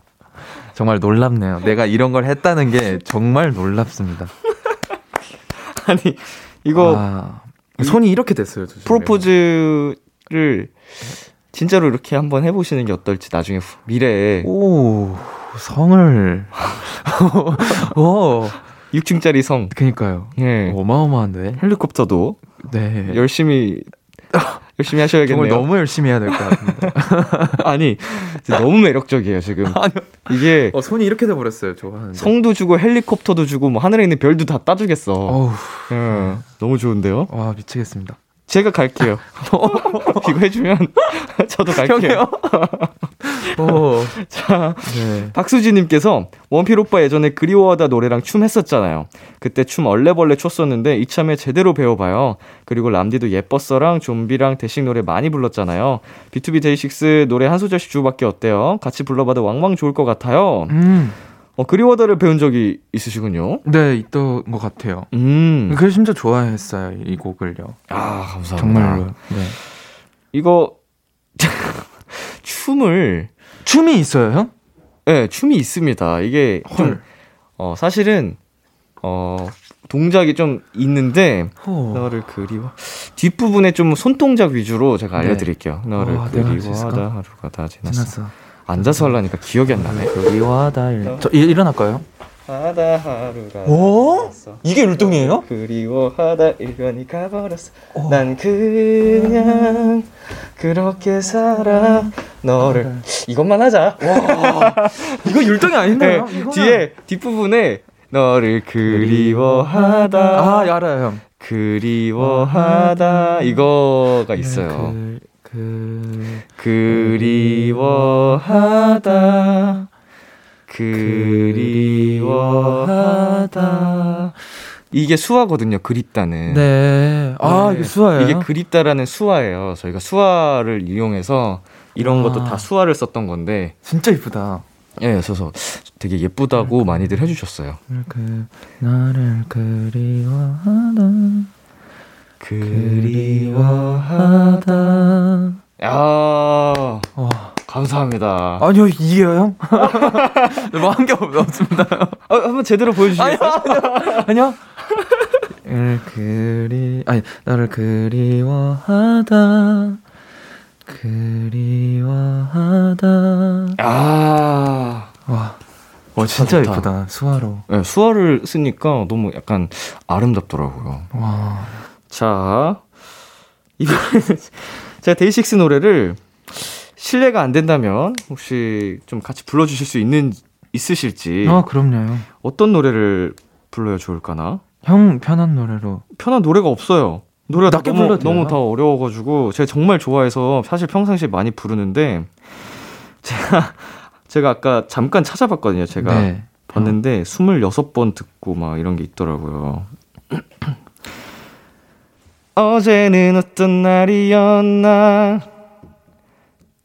정말 놀랍네요. 내가 이런 걸 했다는 게 정말 놀랍습니다. 아니, 이거 손이 이렇게 됐어요. 프로포즈를 진짜로 이렇게 한번 해보시는 게 어떨지 나중에 미래에. 성을 6층짜리 성. 그러니까요. 어마어마한데. 헬리콥터도 열심히 하셔야겠네요. 정말 너무 열심히 해야 될 것 같습니다. 아니, 너무 매력적이에요 지금. 이게 손이 이렇게 돼버렸어요. 성도 주고 헬리콥터도 주고 뭐 하늘에 있는 별도 다 따주겠어. 너무 좋은데요. 와, 미치겠습니다. 제가 갈게요. 이거 해주면 저도 갈게요. 박수지님께서 원필 오빠 예전에 그리워하다 노래랑 춤 했었잖아요. 그때 춤 얼레벌레 췄었는데 이참에 제대로 배워봐요. 그리고 람디도 예뻤어랑 좀비랑 데식 노래 많이 불렀잖아요. 비투비 데이식스 노래 한 소절씩 주고받기 어때요? 같이 불러봐도 왕왕 좋을 것 같아요. 그리워다를 배운 적이 있으시군요. 있던 것 같아요. 그래서 진짜 좋아했어요, 이 곡을요. 감사합니다. 정말로. 이거 춤이 있어요, 형? 네, 춤이 있습니다. 이게 좀, 사실은 동작이 좀 있는데 너를 그리워 뒷부분에 좀 손동작 위주로 제가 알려드릴게요. 너를 그리워하다 하루가 다 지났어. 앉아서 하려니까 기억이 안 나네. 그리워하다. 저 일어날까요? 하다 하루가. 이게 율동이에요? 그리워하다 일변이 가버렸어. 난 그냥 그렇게 살아. 너를. 이것만 하자. 이거 율동이 아닌데요? 뒤에 뒷부분에 너를 그리워하다. 아, 알아요, 형. 그리워하다. 이거가 있어요. 그리워하다. 그리워하다. 이게 수화거든요. 그립다는. 네. 아, 이게 수화예요? 이게 그립다라는 수화예요. 저희가 수화를 이용해서 이런 것도 다 수화를 썼던 건데. 진짜 이쁘다. 예, 그래서 되게 예쁘다고 많이들 해주셨어요. 나를 그리워하다. 그리워하다. 야, 감사합니다. 아니요, 이게요, 형? 뭐 한 게 없습니다. 아, 한번 제대로 보여주시겠어요? 아니요. 나를 그리워하다. 그리워하다. 아, 와 진짜 예쁘다. 수화로. 네, 수화를 쓰니까 너무 약간 아름답더라고요. 와. 자, 이번에는 제가 데이식스 노래를 실례가 안 된다면 혹시 좀 같이 불러주실 수 있으실지. 아, 그럼요. 어떤 노래를 불러야 좋을까나? 형 편한 노래로. 편한 노래가 없어요. 노래가 너무 다 어려워가지고 제가 정말 좋아해서 사실 평상시에 많이 부르는데 제가 아까 잠깐 찾아봤거든요. 제가 네. 봤는데 26번 듣고 막 이런 게 있더라고요. 어제는 어떤 날이었나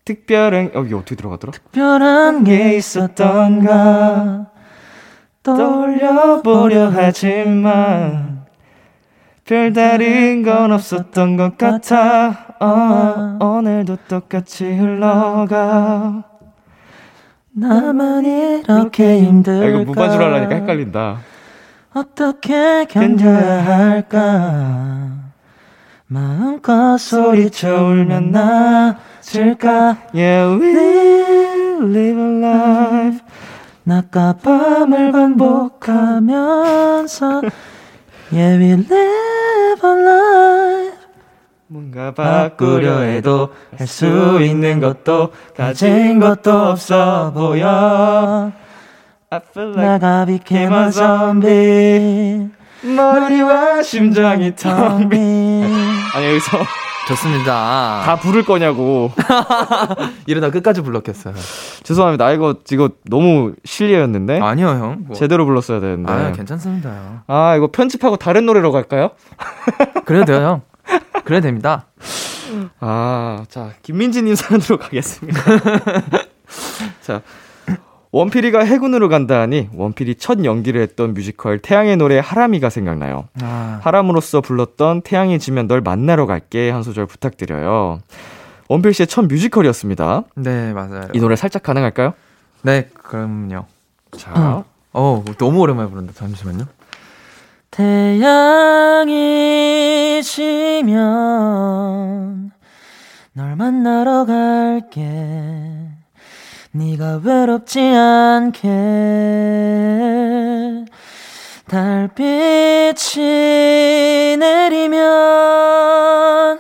특별한 이게 어떻게 들어가더라? 특별한 게 있었던가 떠올려보려 하지만 별다른 건 없었던 것 같아. 오늘도 똑같이 흘러가. 나만 이렇게 힘들까. 이거 무반주로 하려니까 헷갈린다. 어떻게 견뎌야 할까. 마음껏 소리쳐 울면 나아질까. Yeah, we'll live a life. 낮과 밤을 반복하면서 Yeah, we live our life. 뭔가 바꾸려 해도 할 수 있는 것도 가진 것도 없어 보여. I feel like 내가 became a zombie. 머리와 심장이 텅 빈. 아니 여기서 좋습니다. 다 부를 거냐고. 이러다 끝까지 불렀겠어요. 죄송합니다. 이거 너무 실례였는데. 아니요, 형. 뭐. 제대로 불렀어야 되는데. 아, 괜찮습니다. 아, 이거 편집하고 다른 노래로 갈까요? 그래도 돼요, 형. 그래도 됩니다. 아, 자, 김민지님 사연으로 가겠습니다. 자, 원필이가 해군으로 간다 하니 원필이 첫 연기를 했던 뮤지컬 태양의 노래 하람이가 생각나요. 하람으로서 불렀던 태양이 지면 널 만나러 갈게 한 소절 부탁드려요. 원필 씨의 첫 뮤지컬이었습니다. 네, 맞아요. 이 노래 살짝 가능할까요? 네, 그럼요. 자, 너무 오랜만에 부른다. 잠시만요. 태양이 지면 널 만나러 갈게. 네가 외롭지 않게 달빛이 내리면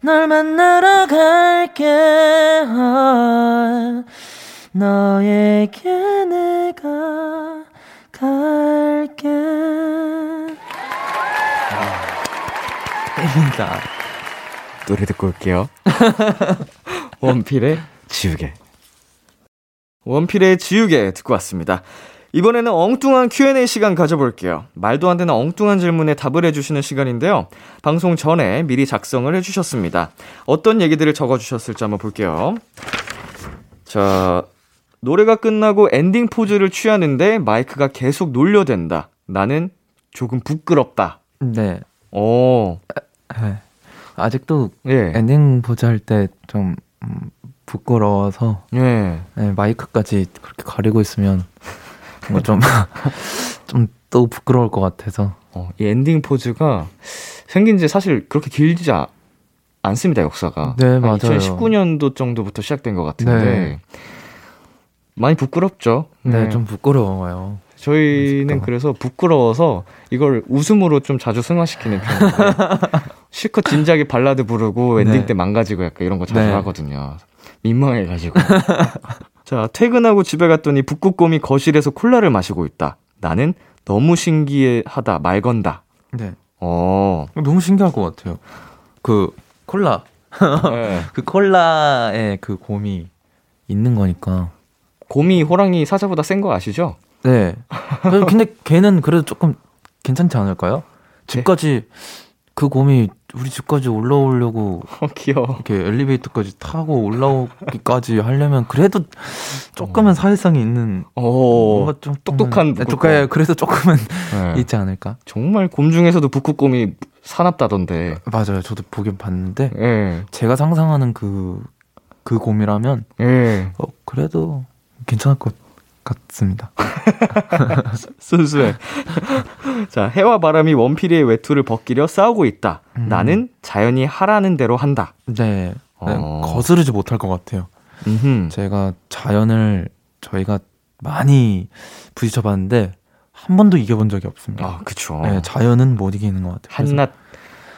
널 만나러 갈게. 너에게 내가 갈게. 땡긴다. 노래 듣고 올게요. 원필의 지우개. 원필의 지우개 듣고 왔습니다. 이번에는 엉뚱한 Q&A 시간 가져볼게요. 말도 안 되는 엉뚱한 질문에 답을 해주시는 시간인데요. 방송 전에 미리 작성을 해주셨습니다. 어떤 얘기들을 적어주셨을지 한번 볼게요. 자, 노래가 끝나고 엔딩 포즈를 취하는데 마이크가 계속 놀려댄다. 나는 조금 부끄럽다. 네. 오. 아직도 예. 엔딩 포즈 할 때 좀... 부끄러워서 예. 네, 마이크까지 그렇게 가리고 있으면 뭔가 좀 또 부끄러울 것 같아서 이 엔딩 포즈가 생긴 지 사실 그렇게 길지 않습니다. 역사가 네, 맞아요. 2019년도 정도부터 시작된 것 같은데 네. 많이 부끄럽죠. 네, 네, 좀 부끄러워요. 저희는 그래서 부끄러워서 이걸 웃음으로 좀 자주 승화시키는 편인데 실컷 진지하게 발라드 부르고 엔딩 네. 때 망가지고 약간 이런 거 자주 네. 하거든요. 민망해가지고. 자, 퇴근하고 집에 갔더니 북극곰이 거실에서 콜라를 마시고 있다. 나는 너무 신기하다 말 건다. 네. 너무 신기할 것 같아요. 그 콜라. 네. 그 콜라에 그 곰이 있는 거니까. 곰이 호랑이 사자보다 센 거 아시죠? 네. 근데 걔는 그래도 조금 괜찮지 않을까요? 집까지 네. 그 곰이 우리 집까지 올라오려고 귀여워. 이렇게 엘리베이터까지 타고 올라오기까지 하려면 그래도 조금은 사회성이 있는 뭔가 좀 똑똑한 북극곰. 그래서 조금은 네. 있지 않을까? 정말 곰 중에서도 북극곰이 사납다던데. 맞아요. 저도 보긴 봤는데 네. 제가 상상하는 그 곰이라면 네. 그래도 괜찮을 것 같습니다. 순수해. 자, 해와 바람이 원필이의 외투를 벗기려 싸우고 있다. 나는 자연이 하라는 대로 한다. 네. 거스르지 못할 것 같아요. 제가 자연을 저희가 많이 부딪혀 봤는데 한 번도 이겨본 적이 없습니다. 아, 그렇죠. 네, 자연은 못 이기는 것 같아요. 한낱.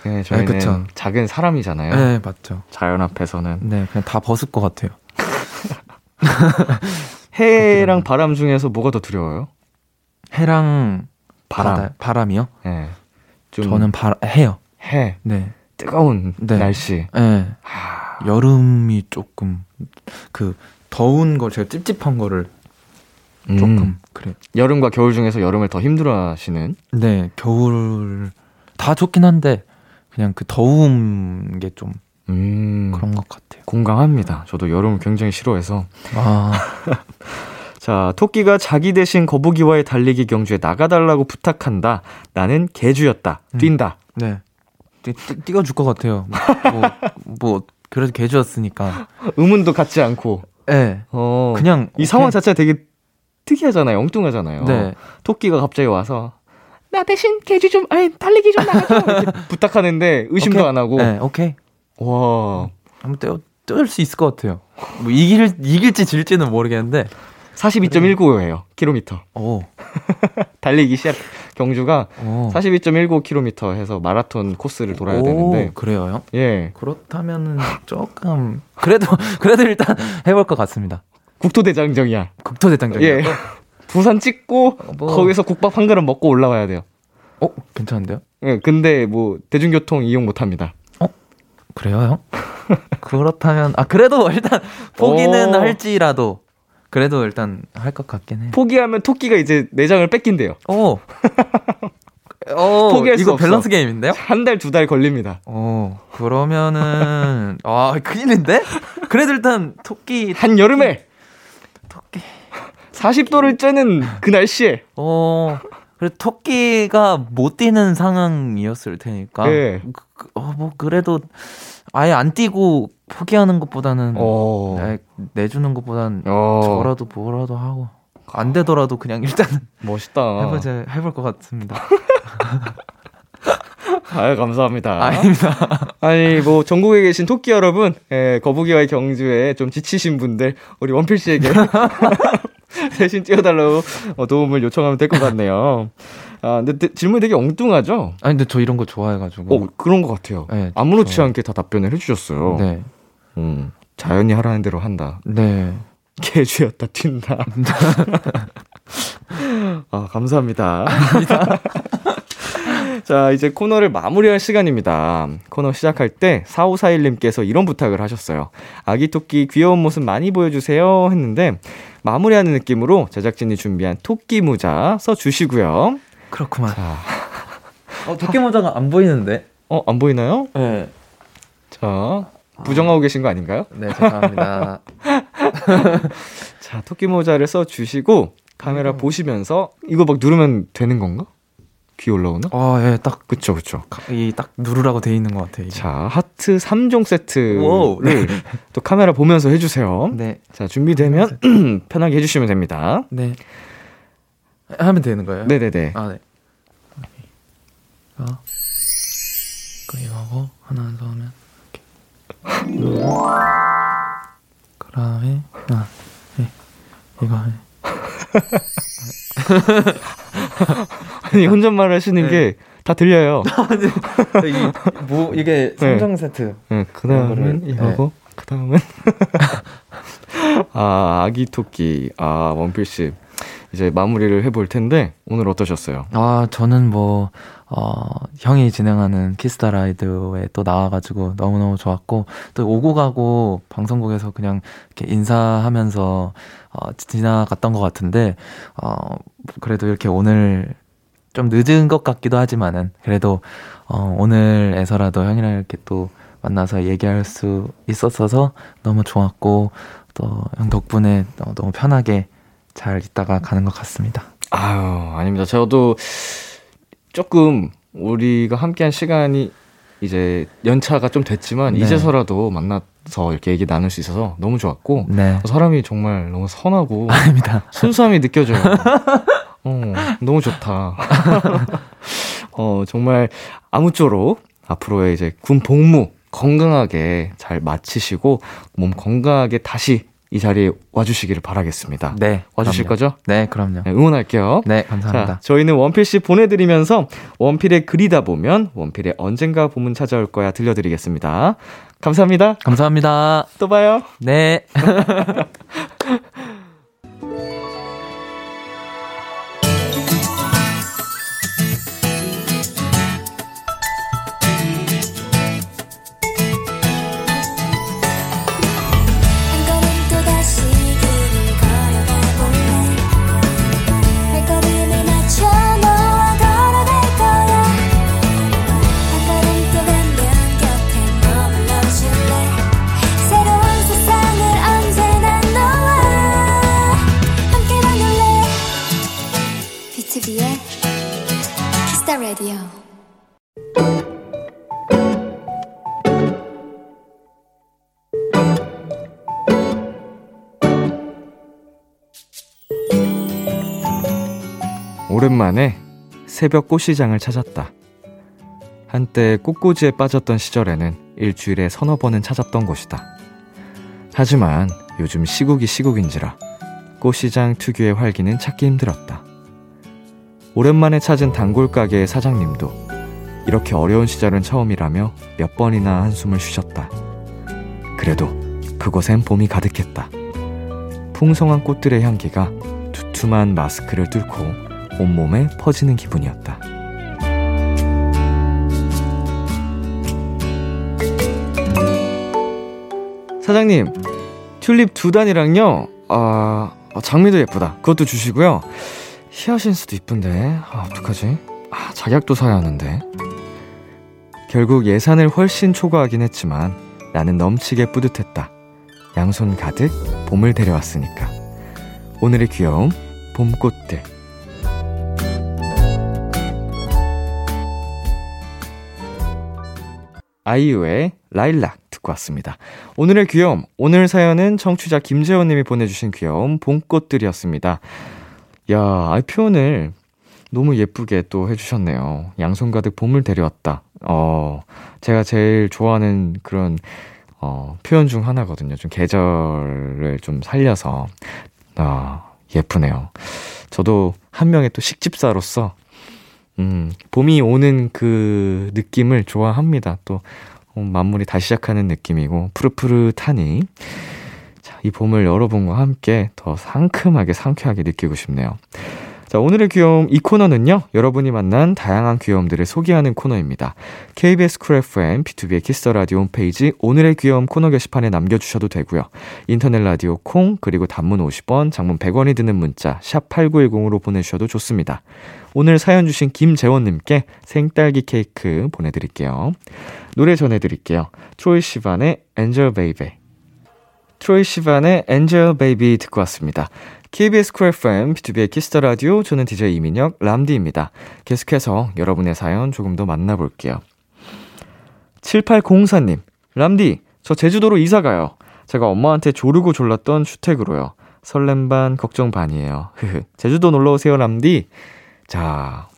네, 저희는 네, 그쵸. 작은 사람이잖아요. 네, 맞죠. 자연 앞에서는. 네, 그냥 다 벗을 것 같아요. 해랑 바람 중에서 뭐가 더 두려워요? 해랑 바람. 바람이요? 네. 저는 해요. 해. 네. 뜨거운 네. 날씨. 네. 하... 여름이 조금 그 더운 걸 제가 찝찝한 거를 조금 그래. 여름과 겨울 중에서 여름을 더 힘들어하시는? 네, 겨울 다 좋긴 한데 그냥 그 더운 게 좀. 그런 것 같아요. 공감합니다. 저도 여름을 굉장히 싫어해서. 아. 자, 토끼가 자기 대신 거북이와의 달리기 경주에 나가달라고 부탁한다. 나는 개주였다. 뛴다. 네. 뛰어줄 것 같아요. 그래도 개주였으니까. 의문도 갖지 않고. 네. 그냥. 이 상황 자체가 되게 특이하잖아요. 엉뚱하잖아요. 네. 토끼가 갑자기 와서. 나 대신 개주 좀, 아니, 달리기 좀 나가줘. 부탁하는데 의심도 오케이. 안 하고. 네, 오케이. 와, 한번 떼올 수 있을 것 같아요. 뭐 이길지 질지는 모르겠는데 42.195예요 킬로미터. 오, 달리기 시작 경주가 42.195km 해서 마라톤 코스를 돌아야 되는데. 그래요? 예. 그렇다면은 조금 그래도 일단 해볼 것 같습니다. 국토대장정이야. 예. 부산 찍고 거기서 국밥 한 그릇 먹고 올라와야 돼요. 괜찮은데요? 예, 근데 뭐 대중교통 이용 못합니다. 그래요? 그렇다면 그래도 일단 포기는 할지라도 그래도 일단 할 것 같긴 해요. 포기하면 토끼가 이제 내장을 뺏긴대요. 포기할 수 없어. 이거 밸런스 게임인데요? 한 달, 두 달 걸립니다. 그러면은 큰일인데? 그래도 일단 토끼 한여름에 토끼 40도를 쬐는 그 날씨에 그래 토끼가 못 뛰는 상황이었을 테니까. 네. 그래도 아예 안 뛰고 포기하는 것보다는 내주는 것보다는 저라도 뭐라도 하고 안 되더라도 그냥 일단은 멋있다. 해볼 것 같습니다. 아유, 감사합니다. 아닙니다. 아니, 뭐, 전국에 계신 토끼 여러분, 거북이와의 경주에 좀 지치신 분들, 우리 원필 씨에게 대신 뛰어달라고 도움을 요청하면 될 것 같네요. 아, 근데 질문이 되게 엉뚱하죠? 아니, 근데 저 이런 거 좋아해가지고. 그런 것 같아요. 네, 아무렇지 않게 다 답변을 해주셨어요. 네. 자연이 하라는 대로 한다. 네. 개주였다, 튄다. 아, 감사합니다. 아닙니다. 자, 이제 코너를 마무리할 시간입니다. 코너 시작할 때 4541님께서 이런 부탁을 하셨어요. 아기 토끼 귀여운 모습 많이 보여주세요 했는데 마무리하는 느낌으로 제작진이 준비한 토끼 모자 써주시고요. 그렇구만. 자. 토끼 모자가 안 보이는데? 안 보이나요? 네. 자, 부정하고 계신 거 아닌가요? 네, 죄송합니다. 자, 토끼 모자를 써주시고 카메라 보시면서 이거 막 누르면 되는 건가? 귀 올라오나? 예, 딱. 그쵸. 이 딱 누르라고 돼 있는 것 같아요. 이게. 자, 하트 3종 세트를 네. 또 카메라 보면서 해주세요. 네. 자, 준비되면 편하게 해주시면 됩니다. 네. 하면 되는 거예요? 네네네. 아, 네. 이거 하고, 하나 안 서면, 이렇게. 그 다음에, 네. 이거 하네. 아니, 혼잣말 하시는 네. 게 다 들려요. 이게 3종 세트. 네, 그 다음은 이거고, 그 다음은. 아기 토끼. 원필 씨. 이제 마무리를 해볼 텐데 오늘 어떠셨어요? 아, 저는 뭐 형이 진행하는 키스 더 라디오에 또 나와가지고 너무너무 좋았고, 또 오고 가고 방송국에서 그냥 이렇게 인사하면서 지나갔던 것 같은데, 그래도 이렇게 오늘 좀 늦은 것 같기도 하지만은 그래도 오늘에서라도 형이랑 이렇게 또 만나서 얘기할 수 있었어서 너무 좋았고, 또 형 덕분에 너무 편하게 잘 있다가 가는 것 같습니다. 아유, 아닙니다. 저도 조금 우리가 함께한 시간이 이제 연차가 좀 됐지만 네. 이제서라도 만나서 이렇게 얘기 나눌 수 있어서 너무 좋았고 네. 사람이 정말 너무 선하고 아닙니다. 순수함이 느껴져요. 너무 좋다. 정말 아무쪼록 앞으로의 이제 군 복무 건강하게 잘 마치시고 몸 건강하게 다시 이 자리에 와주시기를 바라겠습니다. 네, 와주실 그럼요. 거죠? 네, 그럼요. 네, 응원할게요. 네, 감사합니다. 자, 저희는 원필 씨 보내드리면서 원필의 그리다 보면 원필의 언젠가 봄은 찾아올 거야 들려드리겠습니다. 감사합니다. 감사합니다. 또 봐요. 네. 오랜만에 새벽 꽃시장을 찾았다. 한때 꽃꽂이에 빠졌던 시절에는 일주일에 서너 번은 찾았던 곳이다. 하지만 요즘 시국이 시국인지라 꽃시장 특유의 활기는 찾기 힘들었다. 오랜만에 찾은 단골 가게의 사장님도 이렇게 어려운 시절은 처음이라며 몇 번이나 한숨을 쉬셨다. 그래도 그곳엔 봄이 가득했다. 풍성한 꽃들의 향기가 두툼한 마스크를 뚫고 온몸에 퍼지는 기분이었다. 사장님, 튤립 2단이랑요 장미도 예쁘다. 그것도 주시고요. 히아신스도 이쁜데 어떡하지? 작약도 사야 하는데. 결국 예산을 훨씬 초과하긴 했지만 나는 넘치게 뿌듯했다. 양손 가득 봄을 데려왔으니까. 오늘의 귀여움, 봄꽃들. 아이유의 라일락 듣고 왔습니다. 오늘의 귀여움, 오늘 사연은 청취자 김재원님이 보내주신 귀여움 봄꽃들이었습니다. 이야, 표현을 너무 예쁘게 또 해주셨네요. 양손 가득 봄을 데려왔다. 제가 제일 좋아하는 그런 표현 중 하나거든요. 좀 계절을 좀 살려서 예쁘네요. 저도 한 명의 또 식집사로서 봄이 오는 그 느낌을 좋아합니다. 또 만물이 다시 시작하는 느낌이고 푸릇푸릇하니, 자, 이 봄을 여러분과 함께 더 상큼하게 상쾌하게 느끼고 싶네요. 자, 오늘의 귀여움, 이 코너는요, 여러분이 만난 다양한 귀여움들을 소개하는 코너입니다. KBS Cool FM, B2B의 키스 더 라디오 홈페이지 오늘의 귀여움 코너 게시판에 남겨주셔도 되고요. 인터넷 라디오 콩, 그리고 단문 50원, 장문 100원이 드는 문자 샵 8910으로 보내주셔도 좋습니다. 오늘 사연 주신 김재원님께 생딸기 케이크 보내드릴게요. 노래 전해드릴게요. 트로이 시반의 엔젤 베이비. 트로이 시반의 엔젤 베이비 듣고 왔습니다. KBS Cool FM, 비투비의 키스 더 라디오, 저는 DJ 이민혁, 람디입니다. 계속해서 여러분의 사연 조금 더 만나볼게요. 7804님, 람디, 저 제주도로 이사가요. 제가 엄마한테 조르고 졸랐던 주택으로요. 설렘 반, 걱정 반이에요. 제주도 놀러오세요, 람디. 자,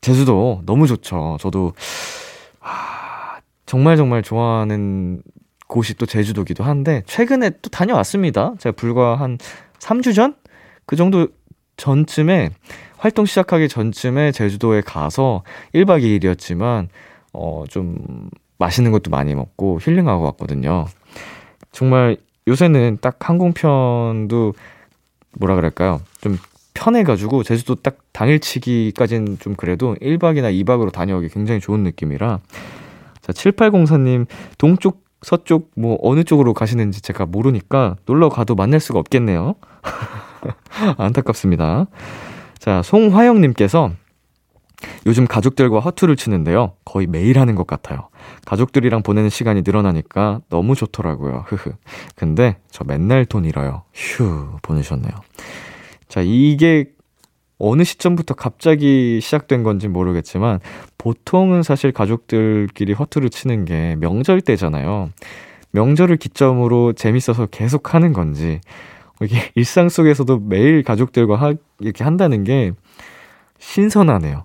제주도 너무 좋죠. 저도 정말 좋아하는 곳이 또 제주도기도 한데, 최근에 또 다녀왔습니다. 제가 불과 한 3주 전? 그 정도 전쯤에, 활동 시작하기 전쯤에 제주도에 가서 1박 2일이었지만 좀 맛있는 것도 많이 먹고 힐링하고 왔거든요. 정말 요새는 딱 항공편도 뭐라 그럴까요? 좀 편해가지고 제주도 딱 당일치기까지는 좀 그래도 1박이나 2박으로 다녀오기 굉장히 좋은 느낌이라. 자, 7804님 동쪽 서쪽 뭐 어느 쪽으로 가시는지 제가 모르니까 놀러가도 만날 수가 없겠네요. 안타깝습니다. 자, 송화영님께서 요즘 가족들과 허투를 치는데요, 거의 매일 하는 것 같아요. 가족들이랑 보내는 시간이 늘어나니까 너무 좋더라고요. 흐흐. 근데 저 맨날 돈 잃어요. 휴. 보내셨네요. 자, 이게 어느 시점부터 갑자기 시작된 건지 모르겠지만 보통은 사실 가족들끼리 허투루 치는 게 명절 때잖아요. 명절을 기점으로 재밌어서 계속 하는 건지, 이게 일상 속에서도 매일 가족들과 이렇게 한다는 게 신선하네요.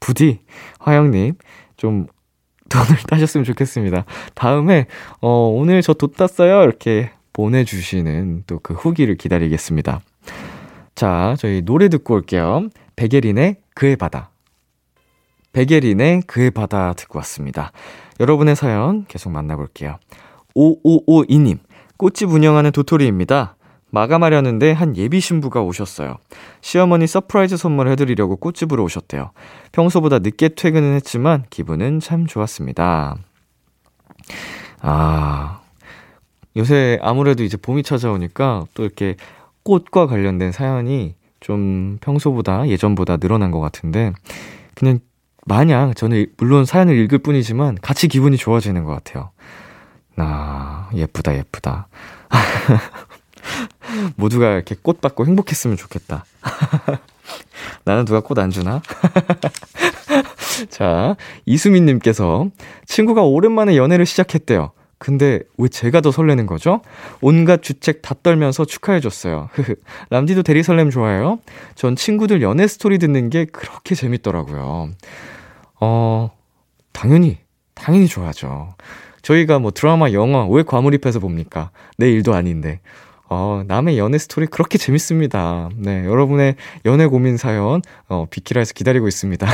부디 화영님 좀 돈을 따셨으면 좋겠습니다. 다음에 오늘 저 돈 땄어요 이렇게 보내주시는 또 그 후기를 기다리겠습니다. 자, 저희 노래 듣고 올게요. 백예린의 그의 바다. 백예린의 그의 바다 듣고 왔습니다. 여러분의 사연 계속 만나볼게요. 5552님, 꽃집 운영하는 도토리입니다. 마감하려는데 한 예비 신부가 오셨어요. 시어머니 서프라이즈 선물을 해드리려고 꽃집으로 오셨대요. 평소보다 늦게 퇴근은 했지만 기분은 참 좋았습니다. 아, 요새 아무래도 이제 봄이 찾아오니까 또 이렇게 꽃과 관련된 사연이 좀 평소보다 예전보다 늘어난 것 같은데, 그냥 마냥 저는 물론 사연을 읽을 뿐이지만 같이 기분이 좋아지는 것 같아요. 아, 예쁘다 예쁘다. 모두가 이렇게 꽃 받고 행복했으면 좋겠다. 나는 누가 꽃 안 주나? 자, 이수민님께서 친구가 오랜만에 연애를 시작했대요. 근데 왜 제가 더 설레는 거죠? 온갖 주책 다 떨면서 축하해줬어요. 람디도 대리 설렘 좋아해요? 전 친구들 연애 스토리 듣는 게 그렇게 재밌더라고요. 당연히 좋아하죠. 저희가 뭐 드라마, 영화 왜 과몰입해서 봅니까? 내 일도 아닌데. 남의 연애 스토리 그렇게 재밌습니다. 네, 여러분의 연애 고민 사연 비키라에서 기다리고 있습니다.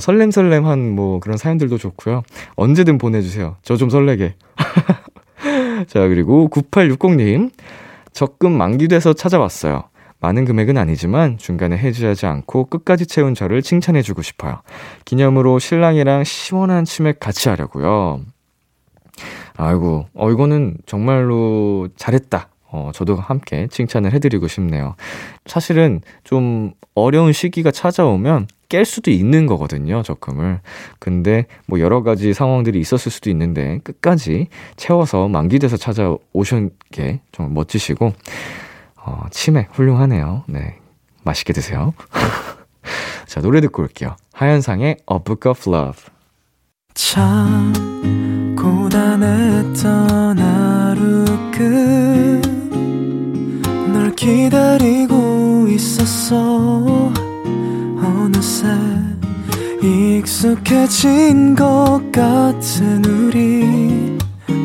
설렘설렘한 뭐 그런 사연들도 좋고요. 언제든 보내주세요. 저 좀 설레게. 자, 그리고 9860님, 적금 만기돼서 찾아왔어요. 많은 금액은 아니지만 중간에 해지하지 않고 끝까지 채운 저를 칭찬해주고 싶어요. 기념으로 신랑이랑 시원한 치맥 같이 하려고요. 아이고, 이거는 정말로 잘했다. 저도 함께 칭찬을 해드리고 싶네요. 사실은 좀 어려운 시기가 찾아오면 깰 수도 있는 거거든요, 적금을. 근데 뭐 여러 가지 상황들이 있었을 수도 있는데 끝까지 채워서 만기돼서 찾아오신 게 정말 멋지시고, 치맥 훌륭하네요. 네, 맛있게 드세요. 자, 노래 듣고 올게요. 하현상의 A Book of Love. 참 고단했던 하루 끝 널 기다리고 있었어. 어느새 익숙해진 것 같은 우리,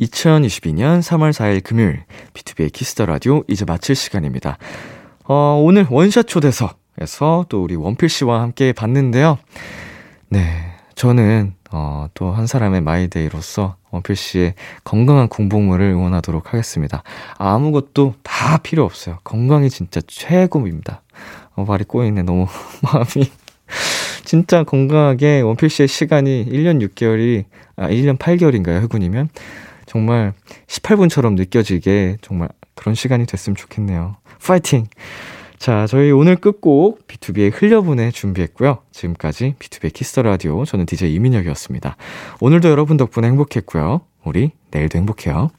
2022년 3월 4일 금요일, 비투비의 키스 더 라디오 이제 마칠 시간입니다. 오늘 원샷 초대석에서 또 우리 원필 씨와 함께 봤는데요. 네, 저는 또 한 사람의 마이데이로서 원필 씨의 건강한 공복물을 응원하도록 하겠습니다. 아무것도 다 필요 없어요. 건강이 진짜 최고입니다. 말이 꼬이네. 너무 마음이. 진짜 건강하게 원필 씨의 시간이 1년 6개월이, 1년 8개월인가요? 해군이면? 정말 18분처럼 느껴지게 정말 그런 시간이 됐으면 좋겠네요. 파이팅! 자, 저희 오늘 끝곡 B2B의 흘려보내 준비했고요. 지금까지 B2B의 키스 더 라디오, 저는 DJ 이민혁이었습니다. 오늘도 여러분 덕분에 행복했고요. 우리 내일도 행복해요.